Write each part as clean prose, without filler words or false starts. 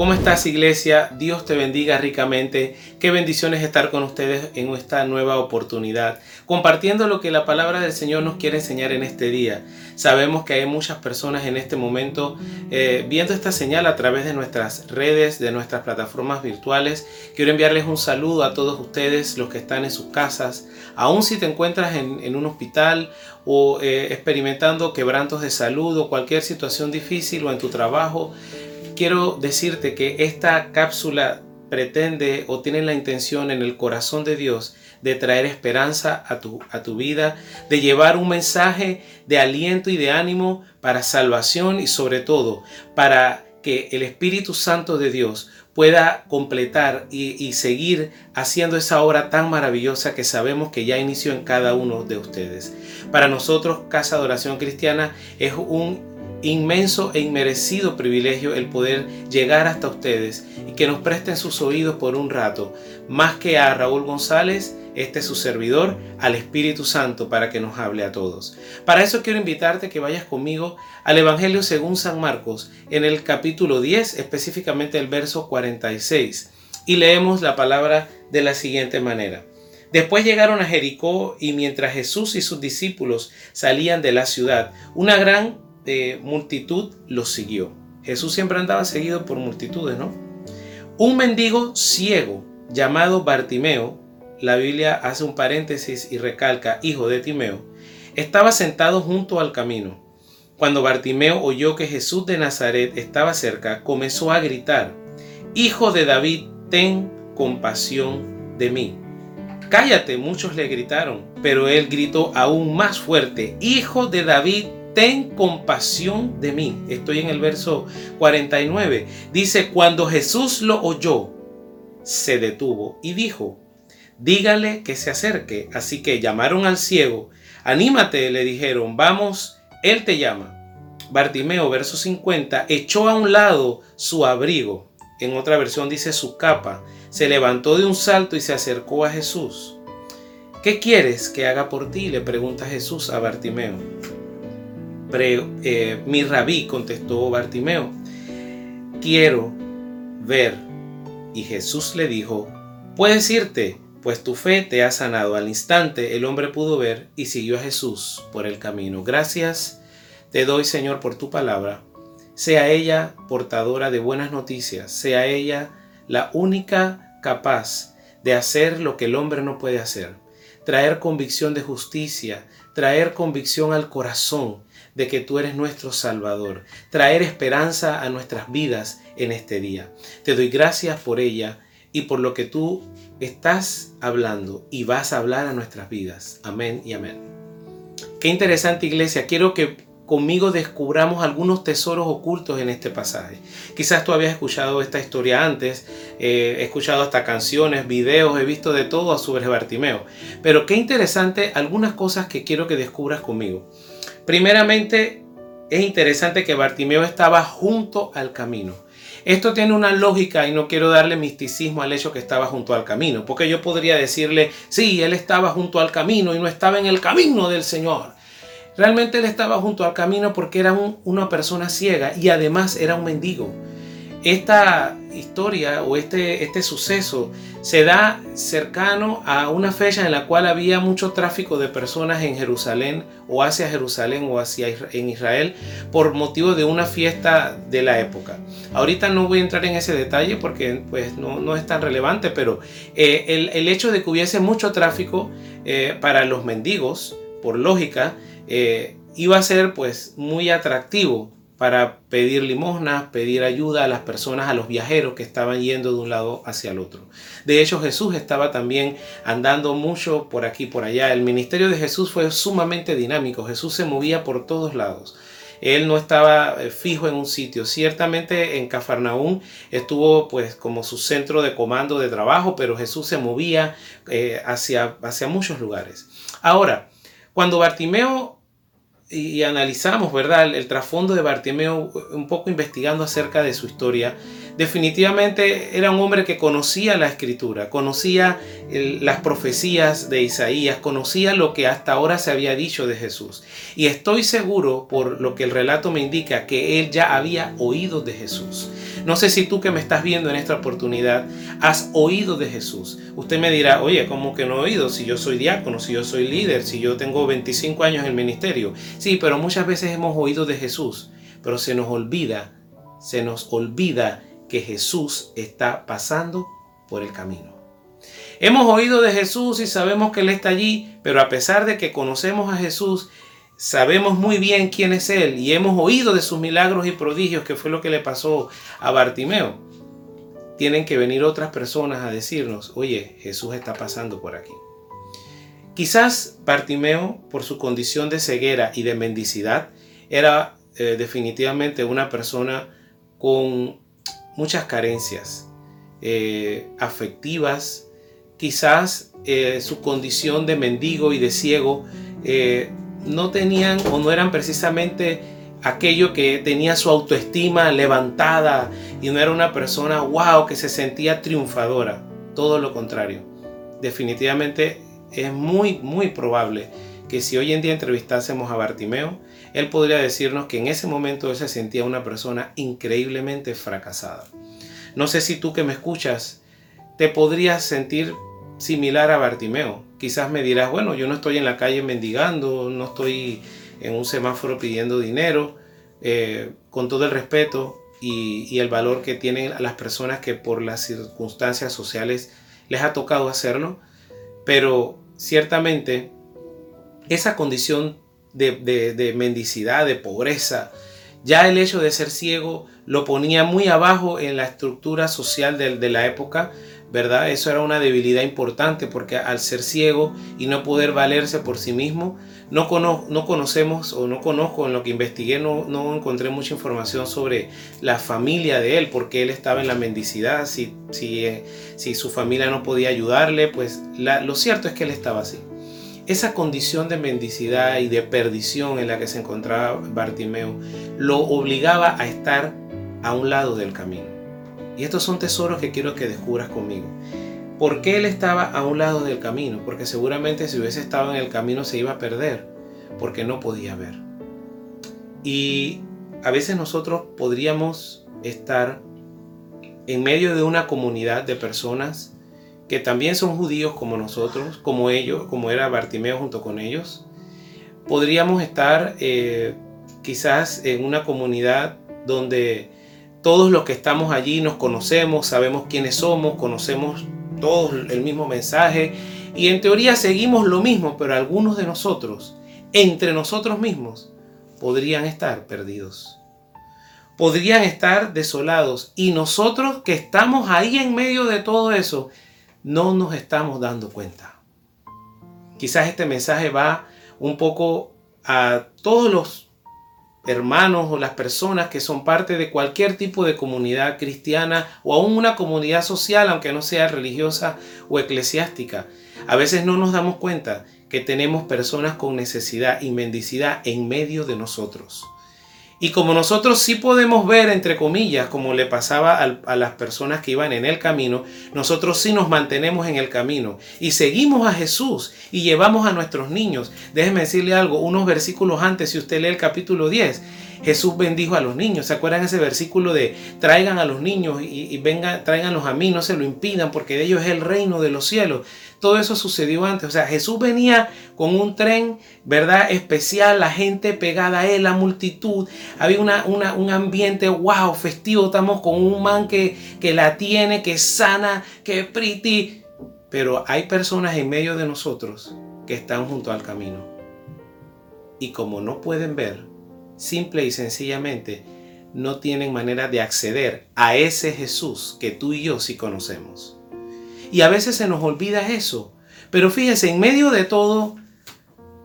¿Cómo estás, iglesia? Dios te bendiga ricamente. Qué bendición es estar con ustedes en esta nueva oportunidad, compartiendo lo que la palabra del Señor nos quiere enseñar en este día. Sabemos que hay muchas personas en este momento viendo esta señal a través de nuestras redes, de nuestras plataformas virtuales. Quiero enviarles un saludo a todos ustedes, los que están en sus casas. Aún si te encuentras en un hospital o experimentando quebrantos de salud o cualquier situación difícil o en tu trabajo, quiero decirte que esta cápsula pretende o tiene la intención en el corazón de Dios de traer esperanza a tu vida, de llevar un mensaje de aliento y de ánimo para salvación y sobre todo para que el Espíritu Santo de Dios pueda completar y seguir haciendo esa obra tan maravillosa que sabemos que ya inició en cada uno de ustedes. Para nosotros, Casa Adoración Cristiana, es un inmenso e inmerecido privilegio el poder llegar hasta ustedes y que nos presten sus oídos por un rato, más que a Raúl González, este es su servidor, al Espíritu Santo para que nos hable a todos. Para eso quiero invitarte que vayas conmigo al Evangelio según San Marcos, en el capítulo 10, específicamente el verso 46, y leemos la palabra de la siguiente manera. Después llegaron a Jericó, y mientras Jesús y sus discípulos salían de la ciudad, una gran multitud los siguió. Jesús siempre andaba seguido por multitudes, ¿no? Un mendigo ciego llamado Bartimeo, la Biblia hace un paréntesis y recalca, hijo de Timeo, estaba sentado junto al camino. Cuando Bartimeo oyó que Jesús de Nazaret estaba cerca, comenzó a gritar: Hijo de David, ten compasión de mí. Cállate, muchos le gritaron, pero él gritó aún más fuerte: Hijo de David, ten compasión de mí. Estoy en el verso 49. Dice, cuando Jesús lo oyó, se detuvo y dijo: dígale que se acerque. Así que llamaron al ciego. Anímate, le dijeron, vamos, él te llama. Bartimeo, verso 50, echó a un lado su abrigo. En otra versión dice su capa. Se levantó de un salto y se acercó a Jesús. ¿Qué quieres que haga por ti?, le pregunta Jesús a Bartimeo. Mi rabí, contestó Bartimeo, quiero ver. Y Jesús le dijo: puedes irte, pues tu fe te ha sanado. Al instante el hombre pudo ver y siguió a Jesús por el camino. Gracias te doy, Señor, por tu palabra. Sea ella portadora de buenas noticias, sea ella la única capaz de hacer lo que el hombre no puede hacer, traer convicción de justicia, traer convicción al corazón de que tú eres nuestro Salvador, traer esperanza a nuestras vidas en este día. Te doy gracias por ella y por lo que tú estás hablando y vas a hablar a nuestras vidas. Amén y amén. Qué interesante, iglesia. Quiero que conmigo descubramos algunos tesoros ocultos en este pasaje. Quizás tú habías escuchado esta historia antes, he escuchado hasta canciones, videos, he visto de todo sobre Bartimeo. Pero qué interesante algunas cosas que quiero que descubras conmigo. Primeramente, es interesante que Bartimeo estaba junto al camino. Esto tiene una lógica y no quiero darle misticismo al hecho que estaba junto al camino, porque yo podría decirle, sí, él estaba junto al camino y no estaba en el camino del Señor. Realmente él estaba junto al camino porque era una persona ciega y además era un mendigo. Esta historia o este suceso se da cercano a una fecha en la cual había mucho tráfico de personas en Jerusalén o hacia Jerusalén o hacia Israel por motivo de una fiesta de la época. Ahorita no voy a entrar en ese detalle porque pues, no es tan relevante, pero el hecho de que hubiese mucho tráfico para los mendigos, por lógica, iba a ser pues muy atractivo para pedir limosnas, pedir ayuda a las personas, a los viajeros que estaban yendo de un lado hacia el otro. De hecho, Jesús estaba también andando mucho por aquí y por allá. El ministerio de Jesús fue sumamente dinámico. Jesús se movía por todos lados. Él no estaba fijo en un sitio. Ciertamente en Cafarnaúm estuvo pues como su centro de comando de trabajo, pero Jesús se movía hacia muchos lugares. Ahora, cuando Bartimeo, y analizamos, ¿verdad?, el trasfondo de Bartimeo, un poco investigando acerca de su historia, definitivamente era un hombre que conocía la escritura, conocía las profecías de Isaías, conocía lo que hasta ahora se había dicho de Jesús. Y estoy seguro, por lo que el relato me indica, que él ya había oído de Jesús. No sé si tú que me estás viendo en esta oportunidad has oído de Jesús. Usted me dirá, oye, ¿cómo que no he oído? Si yo soy diácono, si yo soy líder, si yo tengo 25 años en el ministerio. Sí, pero muchas veces hemos oído de Jesús, pero se nos olvida que Jesús está pasando por el camino. Hemos oído de Jesús y sabemos que Él está allí, pero a pesar de que conocemos a Jesús, sabemos muy bien quién es Él y hemos oído de sus milagros y prodigios, que fue lo que le pasó a Bartimeo. Tienen que venir otras personas a decirnos, oye, Jesús está pasando por aquí. Quizás Bartimeo, por su condición de ceguera y de mendicidad, era definitivamente una persona con muchas carencias afectivas. Quizás su condición de mendigo y de ciego no tenían o no eran precisamente aquello que tenía su autoestima levantada y no era una persona wow que se sentía triunfadora. Todo lo contrario. Definitivamente es muy probable que si hoy en día entrevistásemos a Bartimeo, él podría decirnos que en ese momento él se sentía una persona increíblemente fracasada. No sé si tú que me escuchas te podrías sentir similar a Bartimeo. Quizás me dirás, bueno, yo no estoy en la calle mendigando, no estoy en un semáforo pidiendo dinero, con todo el respeto y el valor que tienen las personas que por las circunstancias sociales les ha tocado hacerlo, pero ciertamente esa condición de mendicidad, de pobreza, ya el hecho de ser ciego lo ponía muy abajo en la estructura social de la época, ¿verdad? Eso era una debilidad importante porque al ser ciego y no poder valerse por sí mismo, no conozco, en lo que investigué no encontré mucha información sobre la familia de él, porque él estaba en la mendicidad, si su familia no podía ayudarle, pues lo cierto es que él estaba así. Esa condición de mendicidad y de perdición en la que se encontraba Bartimeo lo obligaba a estar a un lado del camino. Y estos son tesoros que quiero que descubras conmigo. ¿Por qué él estaba a un lado del camino? Porque seguramente si hubiese estado en el camino se iba a perder, porque no podía ver. Y a veces nosotros podríamos estar en medio de una comunidad de personas que también son judíos como nosotros, como ellos, como era Bartimeo junto con ellos. Podríamos estar quizás en una comunidad donde todos los que estamos allí nos conocemos, sabemos quiénes somos, conocemos todos el mismo mensaje y en teoría seguimos lo mismo, pero algunos de nosotros, entre nosotros mismos, podrían estar perdidos. Podrían estar desolados y nosotros que estamos ahí en medio de todo eso, no nos estamos dando cuenta. Quizás este mensaje va un poco a todos los hermanos o las personas que son parte de cualquier tipo de comunidad cristiana o aún una comunidad social, aunque no sea religiosa o eclesiástica. A veces no nos damos cuenta que tenemos personas con necesidad y mendicidad en medio de nosotros. Y como nosotros sí podemos ver, entre comillas, como le pasaba a las personas que iban en el camino, nosotros sí nos mantenemos en el camino y seguimos a Jesús y llevamos a nuestros niños. Déjeme decirle algo, unos versículos antes, si usted lee el capítulo 10, Jesús bendijo a los niños. ¿Se acuerdan ese versículo de traigan a los niños y vengan, tráiganlos a mí, no se lo impidan porque de ellos es el reino de los cielos? Todo eso sucedió antes. O sea, Jesús venía con un tren, ¿verdad?, especial, la gente pegada a él, la multitud. Había un ambiente, wow, festivo. Estamos con un man que la tiene, que sana, que es pretty. Pero hay personas en medio de nosotros que están junto al camino. Y como no pueden ver, simple y sencillamente, no tienen manera de acceder a ese Jesús que tú y yo sí conocemos. Y a veces se nos olvida eso. Pero fíjese, en medio de todo,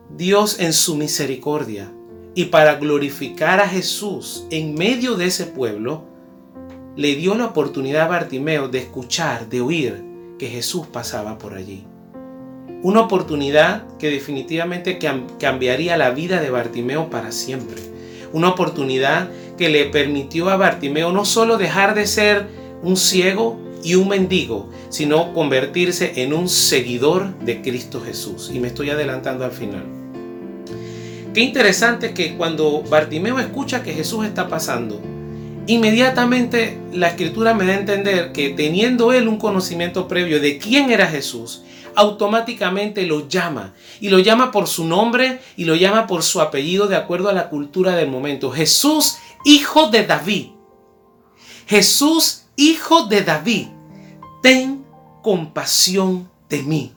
Dios en su misericordia y para glorificar a Jesús en medio de ese pueblo, le dio la oportunidad a Bartimeo de escuchar, de oír que Jesús pasaba por allí. Una oportunidad que definitivamente cambiaría la vida de Bartimeo para siempre. Una oportunidad que le permitió a Bartimeo no solo dejar de ser un ciego y un mendigo, sino convertirse en un seguidor de Cristo Jesús. Y me estoy adelantando al final. Qué interesante que cuando Bartimeo escucha que Jesús está pasando, Inmediatamente la Escritura me da a entender que teniendo él un conocimiento previo de quién era Jesús, automáticamente lo llama, y lo llama por su nombre y lo llama por su apellido de acuerdo a la cultura del momento. Jesús, hijo de David. Jesús, hijo de David, ten compasión de mí.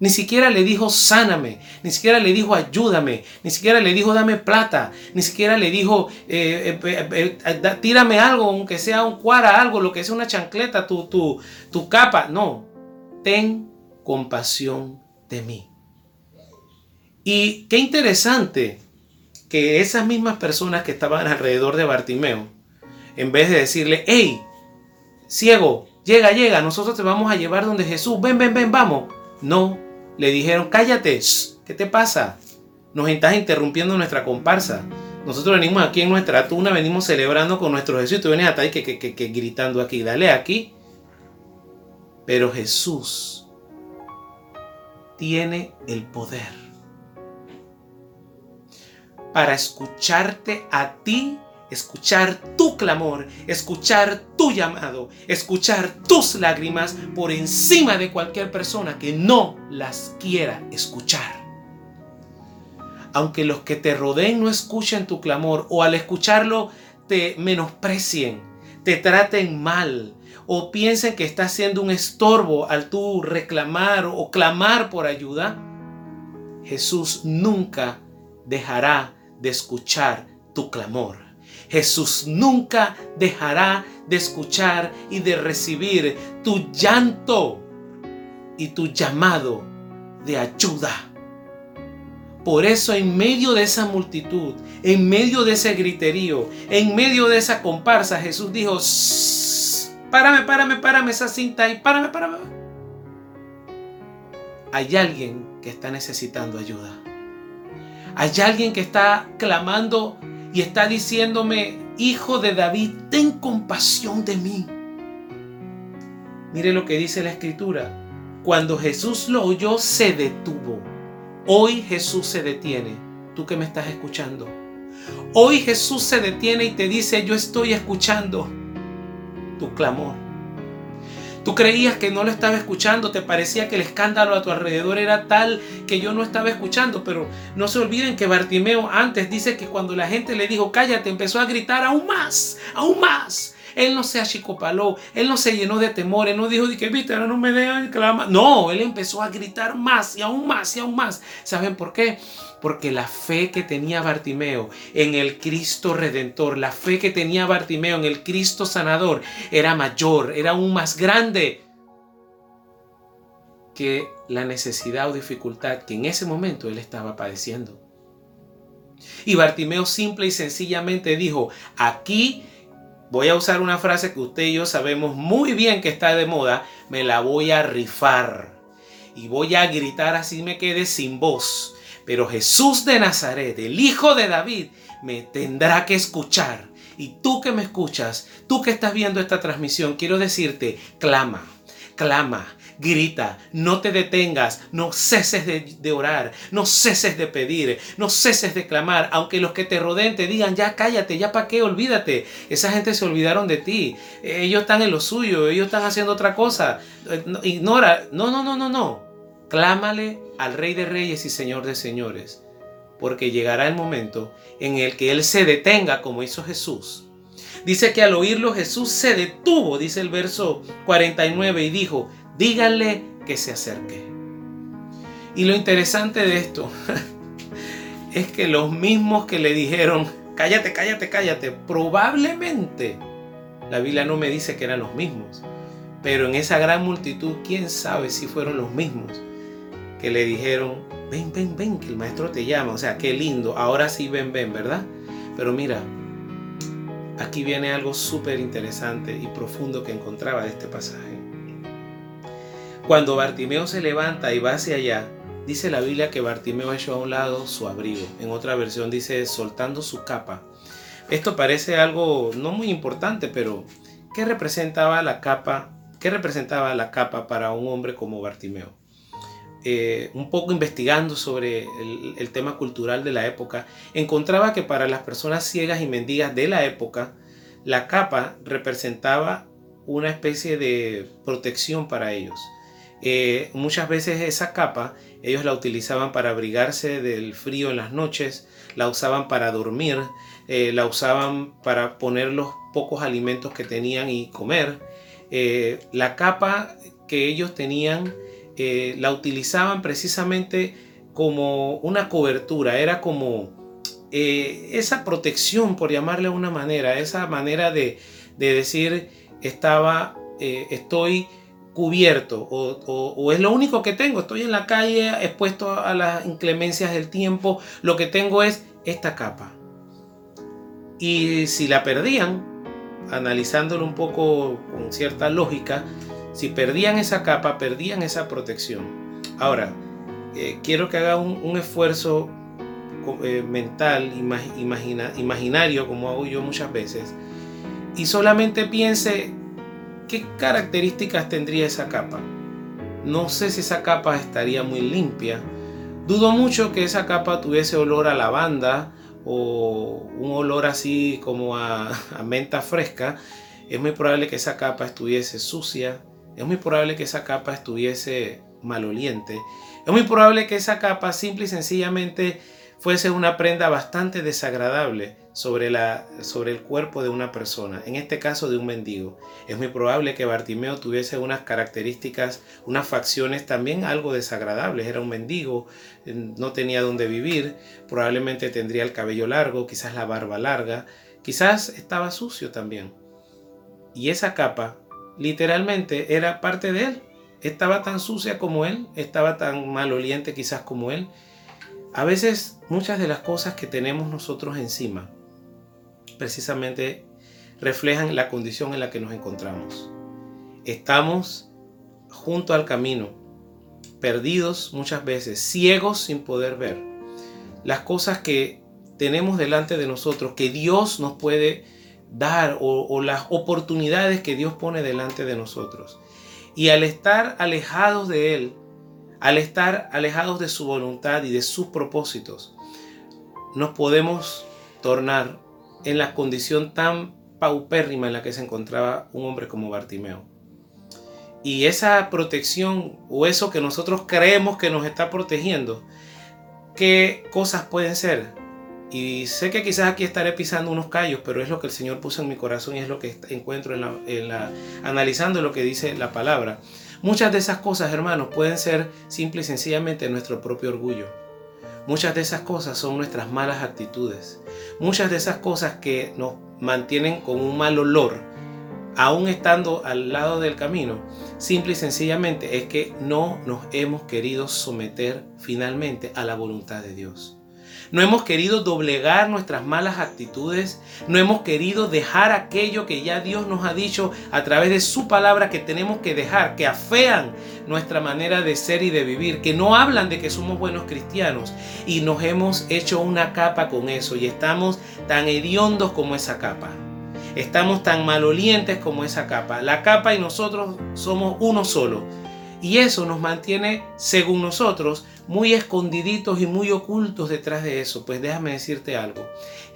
Ni siquiera le dijo sáname, ni siquiera le dijo ayúdame, ni siquiera le dijo dame plata, ni siquiera le dijo tírame algo, aunque sea un cuara, algo, lo que sea, una chancleta, tu capa. No, ten compasión de mí. Y qué interesante que esas mismas personas que estaban alrededor de Bartimeo, en vez de decirle, hey, ciego, llega, nosotros te vamos a llevar donde Jesús, ven, vamos. No. Le dijeron, cállate, ¿qué te pasa? Nos estás interrumpiendo nuestra comparsa. Nosotros venimos aquí en nuestra tuna, venimos celebrando con nuestro Jesús. Y tú vienes hasta ahí que gritando aquí, dale aquí. Pero Jesús tiene el poder para escucharte a ti, escuchar tu clamor, escuchar tu llamado, escuchar tus lágrimas por encima de cualquier persona que no las quiera escuchar. Aunque los que te rodeen no escuchen tu clamor, o al escucharlo te menosprecien, te traten mal, o piensen que estás siendo un estorbo al tú reclamar o clamar por ayuda, Jesús nunca dejará de escuchar tu clamor. Jesús nunca dejará de escuchar y de recibir tu llanto y tu llamado de ayuda. Por eso, en medio de esa multitud, en medio de ese griterío, en medio de esa comparsa, Jesús dijo, párame esa cinta ahí, párame. Hay alguien que está necesitando ayuda. Hay alguien que está clamando ayuda y está diciéndome, hijo de David, ten compasión de mí. Mire lo que dice la Escritura. Cuando Jesús lo oyó, se detuvo. Hoy Jesús se detiene. Tú que me estás escuchando. Hoy Jesús se detiene y te dice, yo estoy escuchando tu clamor. Tú creías que no lo estaba escuchando, te parecía que el escándalo a tu alrededor era tal que yo no estaba escuchando, pero no se olviden que Bartimeo antes dice que cuando la gente le dijo cállate, empezó a gritar aún más. Él no se achicopaló, él no se llenó de temor, él no dijo, que viste, ahora no me dejan clamar. No, él empezó a gritar más. ¿Saben por qué? Porque la fe que tenía Bartimeo en el Cristo Redentor, la fe que tenía Bartimeo en el Cristo Sanador, era mayor, era aún más grande que la necesidad o dificultad que en ese momento él estaba padeciendo. Y Bartimeo simple y sencillamente dijo, aquí voy a usar una frase que usted y yo sabemos muy bien que está de moda, me la voy a rifar y voy a gritar así me quede sin voz. Pero Jesús de Nazaret, el hijo de David, me tendrá que escuchar. Y tú que me escuchas, tú que estás viendo esta transmisión, quiero decirte, clama, grita, no te detengas, no ceses de orar, no ceses de pedir, no ceses de clamar. Aunque los que te rodeen te digan, ya cállate, ya para qué, olvídate. Esa gente se olvidaron de ti, ellos están en lo suyo, ellos están haciendo otra cosa. Ignora, no. Clámale al Rey de Reyes y Señor de Señores, porque llegará el momento en el que Él se detenga como hizo Jesús. Dice que al oírlo Jesús se detuvo, dice el verso 49, y dijo, díganle que se acerque. Y lo interesante de esto es que los mismos que le dijeron, cállate, probablemente, la Biblia no me dice que eran los mismos, pero en esa gran multitud, quién sabe si fueron los mismos que le dijeron, ven, que el maestro te llama. O sea, qué lindo, ahora sí ven, ¿verdad? Pero mira, aquí viene algo súper interesante y profundo que encontraba de este pasaje. Cuando Bartimeo se levanta y va hacia allá, dice la Biblia que Bartimeo echó a un lado su abrigo. En otra versión dice, soltando su capa. Esto parece algo no muy importante, pero ¿qué representaba la capa? ¿Qué representaba la capa para un hombre como Bartimeo? Un poco investigando sobre el tema cultural de la época, encontraba que para las personas ciegas y mendigas de la época La capa representaba una especie de protección para ellos. Muchas veces esa capa ellos la utilizaban para abrigarse del frío en las noches, la usaban para dormir, la usaban para poner los pocos alimentos que tenían y comer. La capa que ellos tenían la utilizaban precisamente como una cobertura, era como esa protección, por llamarle de una manera, esa manera de decir estoy cubierto o es lo único que tengo, estoy en la calle expuesto a las inclemencias del tiempo, lo que tengo es esta capa. Y si la perdían, analizándolo un poco con cierta lógica, si perdían esa capa, perdían esa protección. Ahora, quiero que haga un esfuerzo mental, imaginario, como hago yo muchas veces, y solamente piense qué características tendría esa capa. No sé si esa capa estaría muy limpia, dudo mucho que esa capa tuviese olor a lavanda o un olor así como a menta fresca. Es muy probable que esa capa estuviese sucia, es muy probable que esa capa estuviese maloliente, es muy probable que esa capa simple y sencillamente fuese una prenda bastante desagradable sobre el cuerpo de una persona, en este caso de un mendigo. Es muy probable que Bartimeo tuviese unas características, unas facciones también algo desagradables. Era un mendigo, no tenía dónde vivir, probablemente tendría el cabello largo, quizás la barba larga, quizás estaba sucio también. Y esa capa literalmente era parte de él, estaba tan sucia como él, estaba tan maloliente quizás como él. A veces muchas de las cosas que tenemos nosotros encima precisamente reflejan la condición en la que nos encontramos. Estamos junto al camino, perdidos muchas veces, ciegos sin poder ver. Las cosas que tenemos delante de nosotros, que Dios nos puede dar o las oportunidades que Dios pone delante de nosotros. Y al estar alejados de Él, al estar alejados de su voluntad y de sus propósitos, nos podemos tornar en la condición tan paupérrima en la que se encontraba un hombre como Bartimeo. Y esa protección o eso que nosotros creemos que nos está protegiendo, ¿qué cosas pueden ser? Y sé que quizás aquí estaré pisando unos callos, pero es lo que el Señor puso en mi corazón y es lo que encuentro analizando lo que dice la palabra. Muchas de esas cosas, hermanos, pueden ser simple y sencillamente nuestro propio orgullo. Muchas de esas cosas son nuestras malas actitudes. Muchas de esas cosas que nos mantienen con un mal olor, aún estando al lado del camino, simple y sencillamente es que no nos hemos querido someter finalmente a la voluntad de Dios. No hemos querido doblegar nuestras malas actitudes, no hemos querido dejar aquello que ya Dios nos ha dicho a través de su palabra que tenemos que dejar, que afean nuestra manera de ser y de vivir, que no hablan de que somos buenos cristianos y nos hemos hecho una capa con eso y estamos tan hediondos como esa capa, estamos tan malolientes como esa capa. La capa y nosotros somos uno solo. Y eso nos mantiene, según nosotros, muy escondiditos y muy ocultos detrás de eso. Pues déjame decirte algo.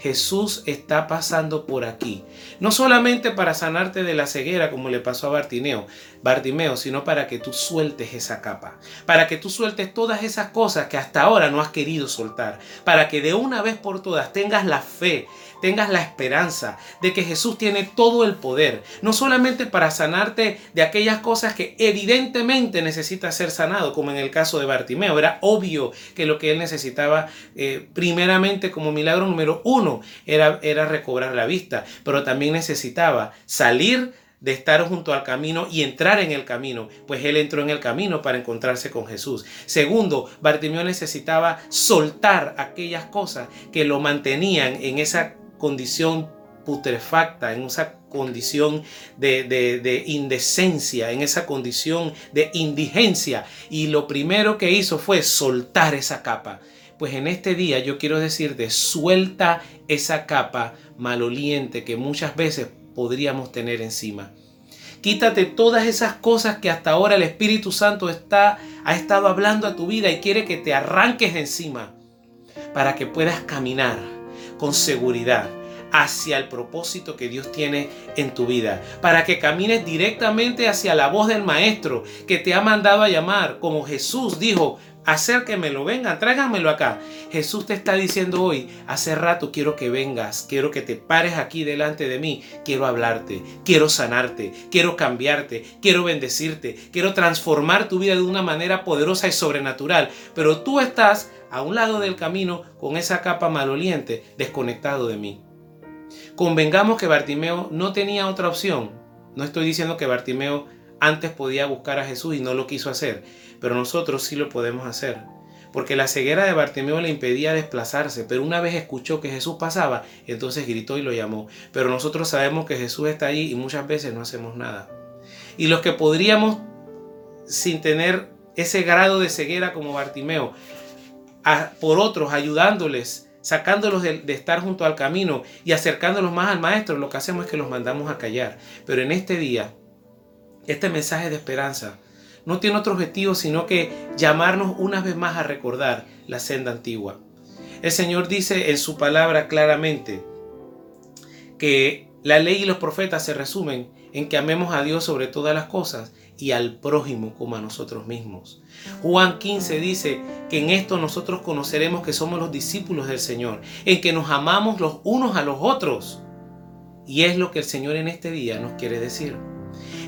Jesús está pasando por aquí. No solamente para sanarte de la ceguera como le pasó a Bartimeo, sino para que tú sueltes esa capa. Para que tú sueltes todas esas cosas que hasta ahora no has querido soltar. Para que de una vez por todas tengas la fe, tengas la esperanza de que Jesús tiene todo el poder, no solamente para sanarte de aquellas cosas que evidentemente necesita ser sanado, como en el caso de Bartimeo. Era obvio que lo que él necesitaba primeramente como milagro número uno era recobrar la vista, pero también necesitaba salir de estar junto al camino y entrar en el camino, pues él entró en el camino para encontrarse con Jesús. Segundo, Bartimeo necesitaba soltar aquellas cosas que lo mantenían en esa condición putrefacta, en esa condición de indecencia, en esa condición de indigencia. Y lo primero que hizo fue soltar esa capa. Pues en este día yo quiero decirte, suelta esa capa maloliente que muchas veces podríamos tener encima. Quítate todas esas cosas que hasta ahora el Espíritu Santo ha estado hablando a tu vida y quiere que te arranques de encima para que puedas caminar con seguridad hacia el propósito que Dios tiene en tu vida, para que camines directamente hacia la voz del Maestro que te ha mandado a llamar, como Jesús dijo: acérquemelo, vengan, tráiganmelo acá. Jesús te está diciendo hoy: hace rato quiero que vengas, quiero que te pares aquí delante de mí, quiero hablarte, quiero sanarte, quiero cambiarte, quiero bendecirte, quiero transformar tu vida de una manera poderosa y sobrenatural. Pero tú estás a un lado del camino con esa capa maloliente, desconectado de mí. Convengamos que Bartimeo no tenía otra opción. No estoy diciendo que Bartimeo antes podía buscar a Jesús y no lo quiso hacer, pero nosotros sí lo podemos hacer, porque la ceguera de Bartimeo le impedía desplazarse, pero una vez escuchó que Jesús pasaba, entonces gritó y lo llamó. Pero nosotros sabemos que Jesús está ahí y muchas veces no hacemos nada. Y los que podríamos, sin tener ese grado de ceguera como Bartimeo, por otros, ayudándoles, sacándolos de estar junto al camino y acercándolos más al Maestro, lo que hacemos es que los mandamos a callar. Pero en este día, este mensaje de esperanza no tiene otro objetivo sino que llamarnos una vez más a recordar la senda antigua. El Señor dice en su palabra claramente que la ley y los profetas se resumen en que amemos a Dios sobre todas las cosas y al prójimo como a nosotros mismos. Juan 15 dice que en esto nosotros conoceremos que somos los discípulos del Señor, en que nos amamos los unos a los otros. Y es lo que el Señor en este día nos quiere decir.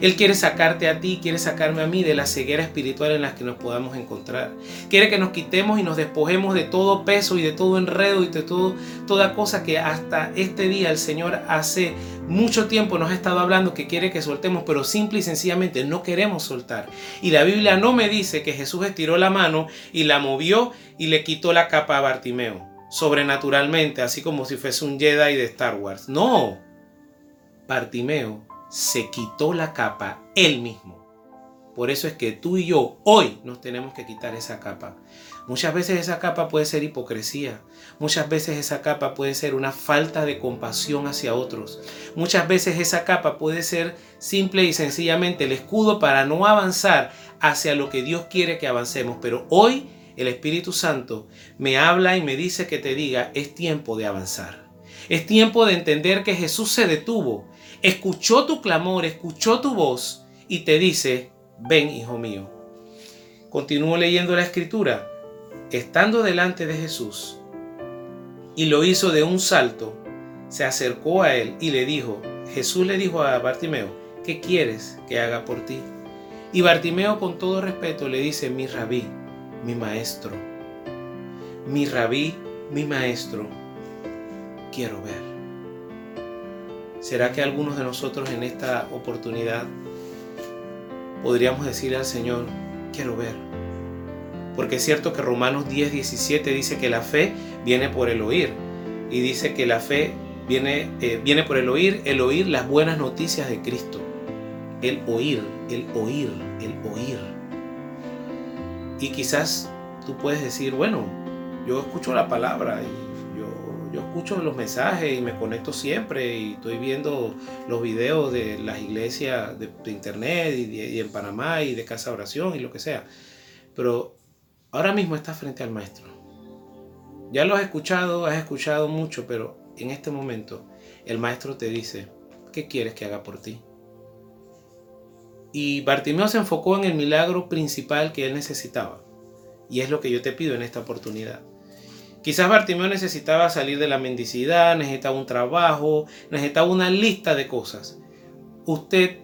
Él quiere sacarte a ti, quiere sacarme a mí de la ceguera espiritual en la que nos podamos encontrar. Quiere que nos quitemos y nos despojemos de todo peso y de todo enredo y de toda cosa que hasta este día el Señor hace mucho tiempo nos ha estado hablando que quiere que soltemos, pero simple y sencillamente no queremos soltar. Y la Biblia no me dice que Jesús estiró la mano y la movió y le quitó la capa a Bartimeo, sobrenaturalmente, así como si fuese un Jedi de Star Wars. No, Bartimeo se quitó la capa él mismo. Por eso es que tú y yo hoy nos tenemos que quitar esa capa. Muchas veces esa capa puede ser hipocresía. Muchas veces esa capa puede ser una falta de compasión hacia otros. Muchas veces esa capa puede ser simple y sencillamente el escudo para no avanzar hacia lo que Dios quiere que avancemos. Pero hoy el Espíritu Santo me habla y me dice que te diga: es tiempo de avanzar. Es tiempo de entender que Jesús se detuvo, escuchó tu clamor, escuchó tu voz y te dice: ven, hijo mío. Continúo leyendo la escritura. Estando delante de Jesús, y lo hizo de un salto, se acercó a él y le dijo, Jesús le dijo a Bartimeo: ¿qué quieres que haga por ti? Y Bartimeo, con todo respeto, le dice: mi rabí, mi maestro. Mi rabí, mi maestro, quiero ver. ¿Será que algunos de nosotros en esta oportunidad podríamos decirle al Señor: quiero ver? Porque es cierto que Romanos 10:17 dice que la fe viene por el oír. Y dice que la fe viene por el oír las buenas noticias de Cristo. El oír, el oír, el oír. Y quizás tú puedes decir: bueno, yo escucho la palabra y yo escucho los mensajes y me conecto siempre y estoy viendo los videos de las iglesias de internet y en Panamá y de Casa Adoración y lo que sea. Pero ahora mismo estás frente al Maestro. Ya lo has escuchado mucho, pero en este momento el Maestro te dice: ¿qué quieres que haga por ti? Y Bartimeo se enfocó en el milagro principal que él necesitaba. Y es lo que yo te pido en esta oportunidad. Quizás Bartimeo necesitaba salir de la mendicidad, necesitaba un trabajo, necesitaba una lista de cosas. Usted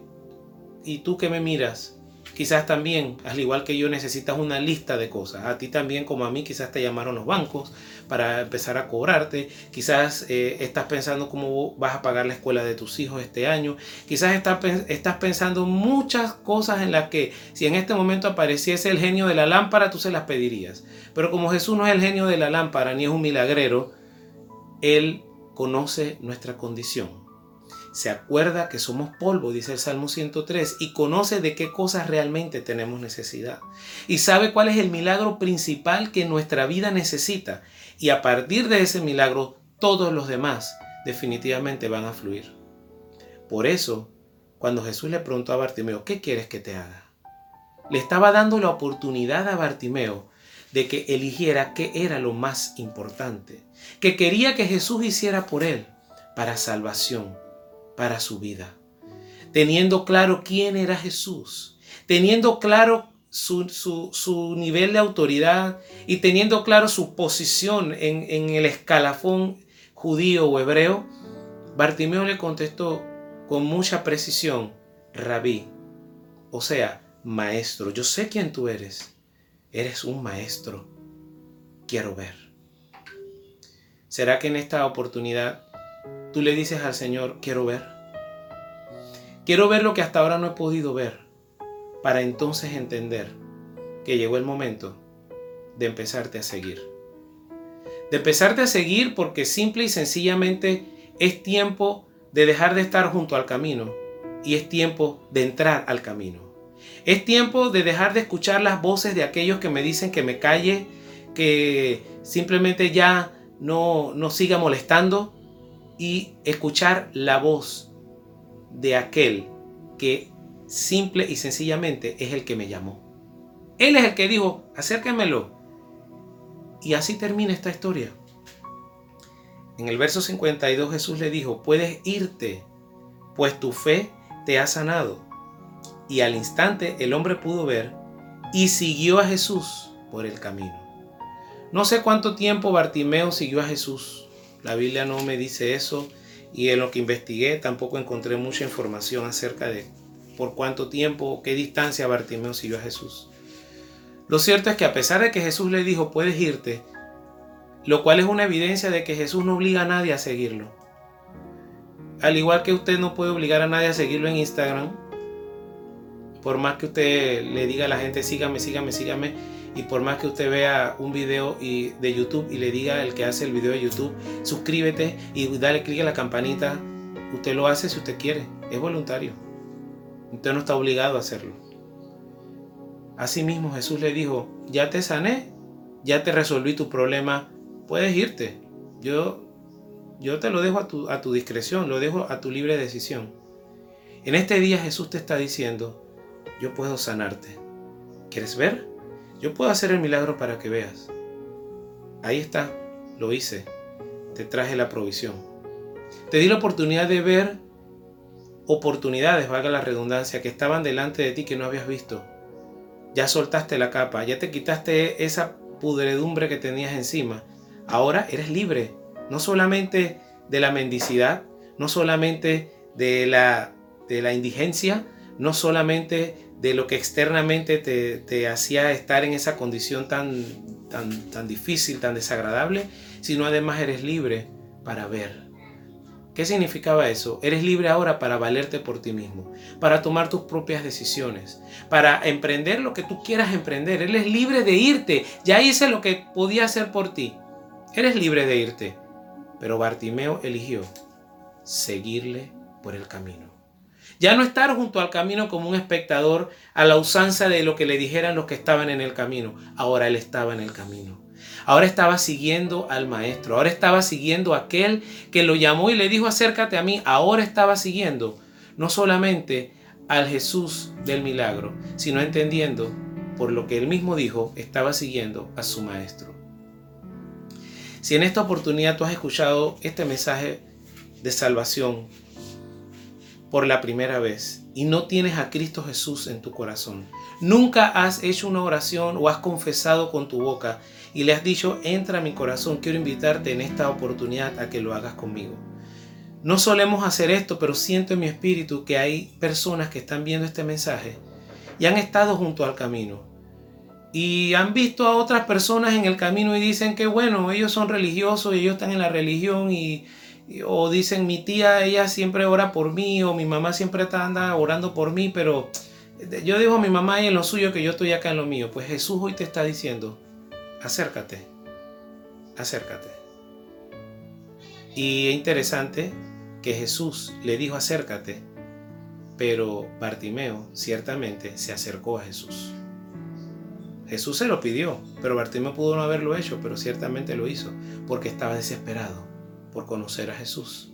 y tú que me miras, quizás también, al igual que yo, necesitas una lista de cosas. A ti también, como a mí, quizás te llamaron los bancos para empezar a cobrarte. Quizás estás pensando cómo vas a pagar la escuela de tus hijos este año. Quizás estás pensando muchas cosas en las que, si en este momento apareciese el genio de la lámpara, tú se las pedirías. Pero como Jesús no es el genio de la lámpara ni es un milagrero, Él conoce nuestra condición. Se acuerda que somos polvo, dice el Salmo 103, y conoce de qué cosas realmente tenemos necesidad. Y sabe cuál es el milagro principal que nuestra vida necesita. Y a partir de ese milagro, todos los demás definitivamente van a fluir. Por eso, cuando Jesús le preguntó a Bartimeo: ¿qué quieres que te haga?, le estaba dando la oportunidad a Bartimeo de que eligiera qué era lo más importante, que quería que Jesús hiciera por él, para salvación, para su vida. Teniendo claro quién era Jesús, teniendo claro su nivel de autoridad y teniendo claro su posición en el escalafón judío o hebreo, Bartimeo le contestó con mucha precisión: Rabí, o sea, maestro, yo sé quién tú eres, eres un maestro, quiero ver. ¿Será que en esta oportunidad tú le dices al Señor: quiero ver? Quiero ver lo que hasta ahora no he podido ver, para entonces entender que llegó el momento de empezarte a seguir. De empezarte a seguir porque simple y sencillamente es tiempo de dejar de estar junto al camino y es tiempo de entrar al camino. Es tiempo de dejar de escuchar las voces de aquellos que me dicen que me calle, que simplemente ya no siga molestando, y escuchar la voz de aquel que simple y sencillamente es el que me llamó. Él es el que dijo: acérquemelo. Y así termina esta historia. En el verso 52 Jesús le dijo: puedes irte, pues tu fe te ha sanado. Y al instante el hombre pudo ver y siguió a Jesús por el camino. No sé cuánto tiempo Bartimeo siguió a Jesús. La Biblia no me dice eso, y en lo que investigué tampoco encontré mucha información acerca de por cuánto tiempo o qué distancia Bartimeo siguió a Jesús. Lo cierto es que a pesar de que Jesús le dijo: puedes irte, lo cual es una evidencia de que Jesús no obliga a nadie a seguirlo. Al igual que usted no puede obligar a nadie a seguirlo en Instagram, por más que usted le diga a la gente: sígame, y por más que usted vea un video de YouTube y le diga el que hace el video de YouTube: suscríbete y dale clic a la campanita, usted lo hace si usted quiere, es voluntario, usted no está obligado a hacerlo. Asimismo Jesús le dijo: ya te sané, ya te resolví tu problema, puedes irte, yo te lo dejo a tu discreción, lo dejo a tu libre decisión. En este día Jesús te está diciendo: yo puedo sanarte. ¿Quieres ver? Yo puedo hacer el milagro para que veas. Ahí está, lo hice. Te traje la provisión. Te di la oportunidad de ver oportunidades, valga la redundancia, que estaban delante de ti que no habías visto. Ya soltaste la capa, ya te quitaste esa pudredumbre que tenías encima. Ahora eres libre, no solamente de la mendicidad, no solamente de la indigencia, no solamente de lo que externamente te hacía estar en esa condición tan difícil, tan desagradable, sino además eres libre para ver. ¿Qué significaba eso? Eres libre ahora para valerte por ti mismo, para tomar tus propias decisiones, para emprender lo que tú quieras emprender. Eres libre de irte. Ya hice lo que podía hacer por ti. Eres libre de irte. Pero Bartimeo eligió seguirle por el camino. Ya no estar junto al camino como un espectador a la usanza de lo que le dijeran los que estaban en el camino. Ahora él estaba en el camino. Ahora estaba siguiendo al maestro. Ahora estaba siguiendo a aquel que lo llamó y le dijo: acércate a mí. Ahora estaba siguiendo no solamente al Jesús del milagro, sino entendiendo por lo que él mismo dijo, estaba siguiendo a su maestro. Si en esta oportunidad tú has escuchado este mensaje de salvación por la primera vez y no tienes a Cristo Jesús en tu corazón, nunca has hecho una oración o has confesado con tu boca y le has dicho: entra a mi corazón, quiero invitarte en esta oportunidad a que lo hagas conmigo. No solemos hacer esto, pero siento en mi espíritu que hay personas que están viendo este mensaje y han estado junto al camino y han visto a otras personas en el camino y dicen que bueno, ellos son religiosos y ellos están en la religión, o dicen: mi tía, ella siempre ora por mí, o mi mamá siempre anda orando por mí, pero yo dejo a mi mamá ahí en lo suyo que yo estoy acá en lo mío. Pues Jesús hoy te está diciendo: acércate, acércate. Y es interesante que Jesús le dijo: acércate, pero Bartimeo ciertamente se acercó a Jesús. Jesús se lo pidió, pero Bartimeo pudo no haberlo hecho, pero ciertamente lo hizo porque estaba desesperado por conocer a Jesús.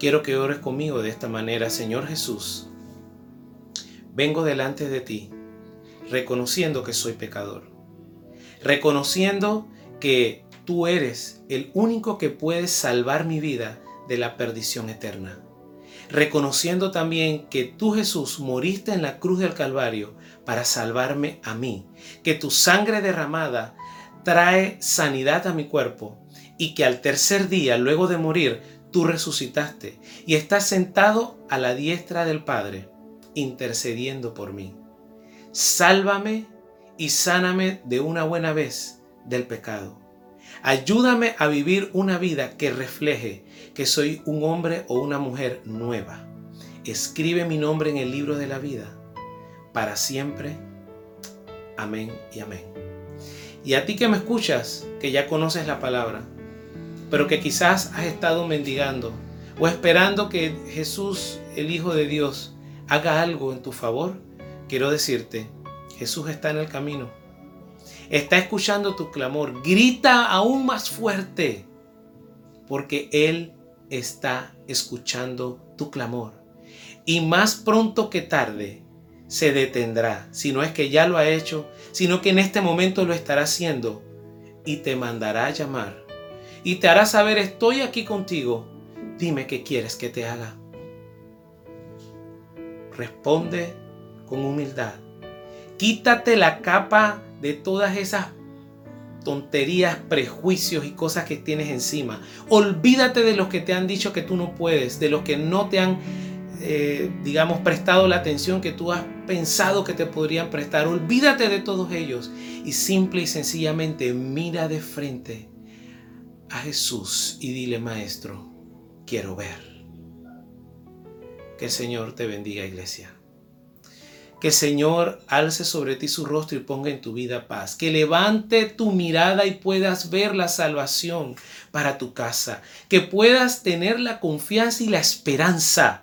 Quiero que ores conmigo de esta manera: Señor Jesús, vengo delante de ti reconociendo que soy pecador, reconociendo que tú eres el único que puedes salvar mi vida de la perdición eterna. Reconociendo también que tú, Jesús, moriste en la cruz del Calvario para salvarme a mí, que tu sangre derramada trae sanidad a mi cuerpo y que al tercer día, luego de morir, tú resucitaste y estás sentado a la diestra del Padre, intercediendo por mí. Sálvame y sáname de una buena vez del pecado. Ayúdame a vivir una vida que refleje que soy un hombre o una mujer nueva. Escribe mi nombre en el libro de la vida para siempre. Amén y amén. Y a ti que me escuchas, que ya conoces la palabra, pero que quizás has estado mendigando o esperando que Jesús, el Hijo de Dios, haga algo en tu favor, quiero decirte, Jesús está en el camino. Está escuchando tu clamor. Grita aún más fuerte, porque Él está escuchando tu clamor. Y más pronto que tarde se detendrá, si no es que ya lo ha hecho, sino que en este momento lo estará haciendo y te mandará a llamar y te hará saber: estoy aquí contigo, dime qué quieres que te haga. Responde con humildad. Quítate la capa de todas esas tonterías, prejuicios y cosas que tienes encima. Olvídate de los que te han dicho que tú no puedes, de los que no te han, prestado la atención que tú has pensado que te podrían prestar. Olvídate de todos ellos y simple y sencillamente mira de frente a Jesús y dile: Maestro, quiero ver. Que el Señor te bendiga, iglesia. Que el Señor alce sobre ti su rostro y ponga en tu vida paz. Que levante tu mirada y puedas ver la salvación para tu casa. Que puedas tener la confianza y la esperanza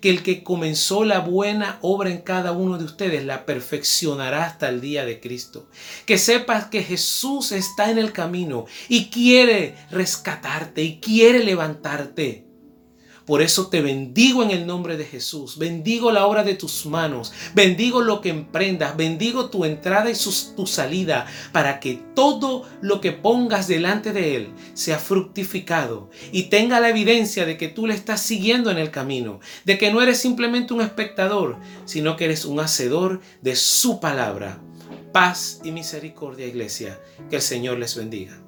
que el que comenzó la buena obra en cada uno de ustedes la perfeccionará hasta el día de Cristo. Que sepas que Jesús está en el camino y quiere rescatarte y quiere levantarte. Por eso te bendigo en el nombre de Jesús. Bendigo la obra de tus manos. Bendigo lo que emprendas. Bendigo tu entrada y tu salida, para que todo lo que pongas delante de Él sea fructificado y tenga la evidencia de que tú le estás siguiendo en el camino, de que no eres simplemente un espectador, sino que eres un hacedor de su palabra. Paz y misericordia, iglesia. Que el Señor les bendiga.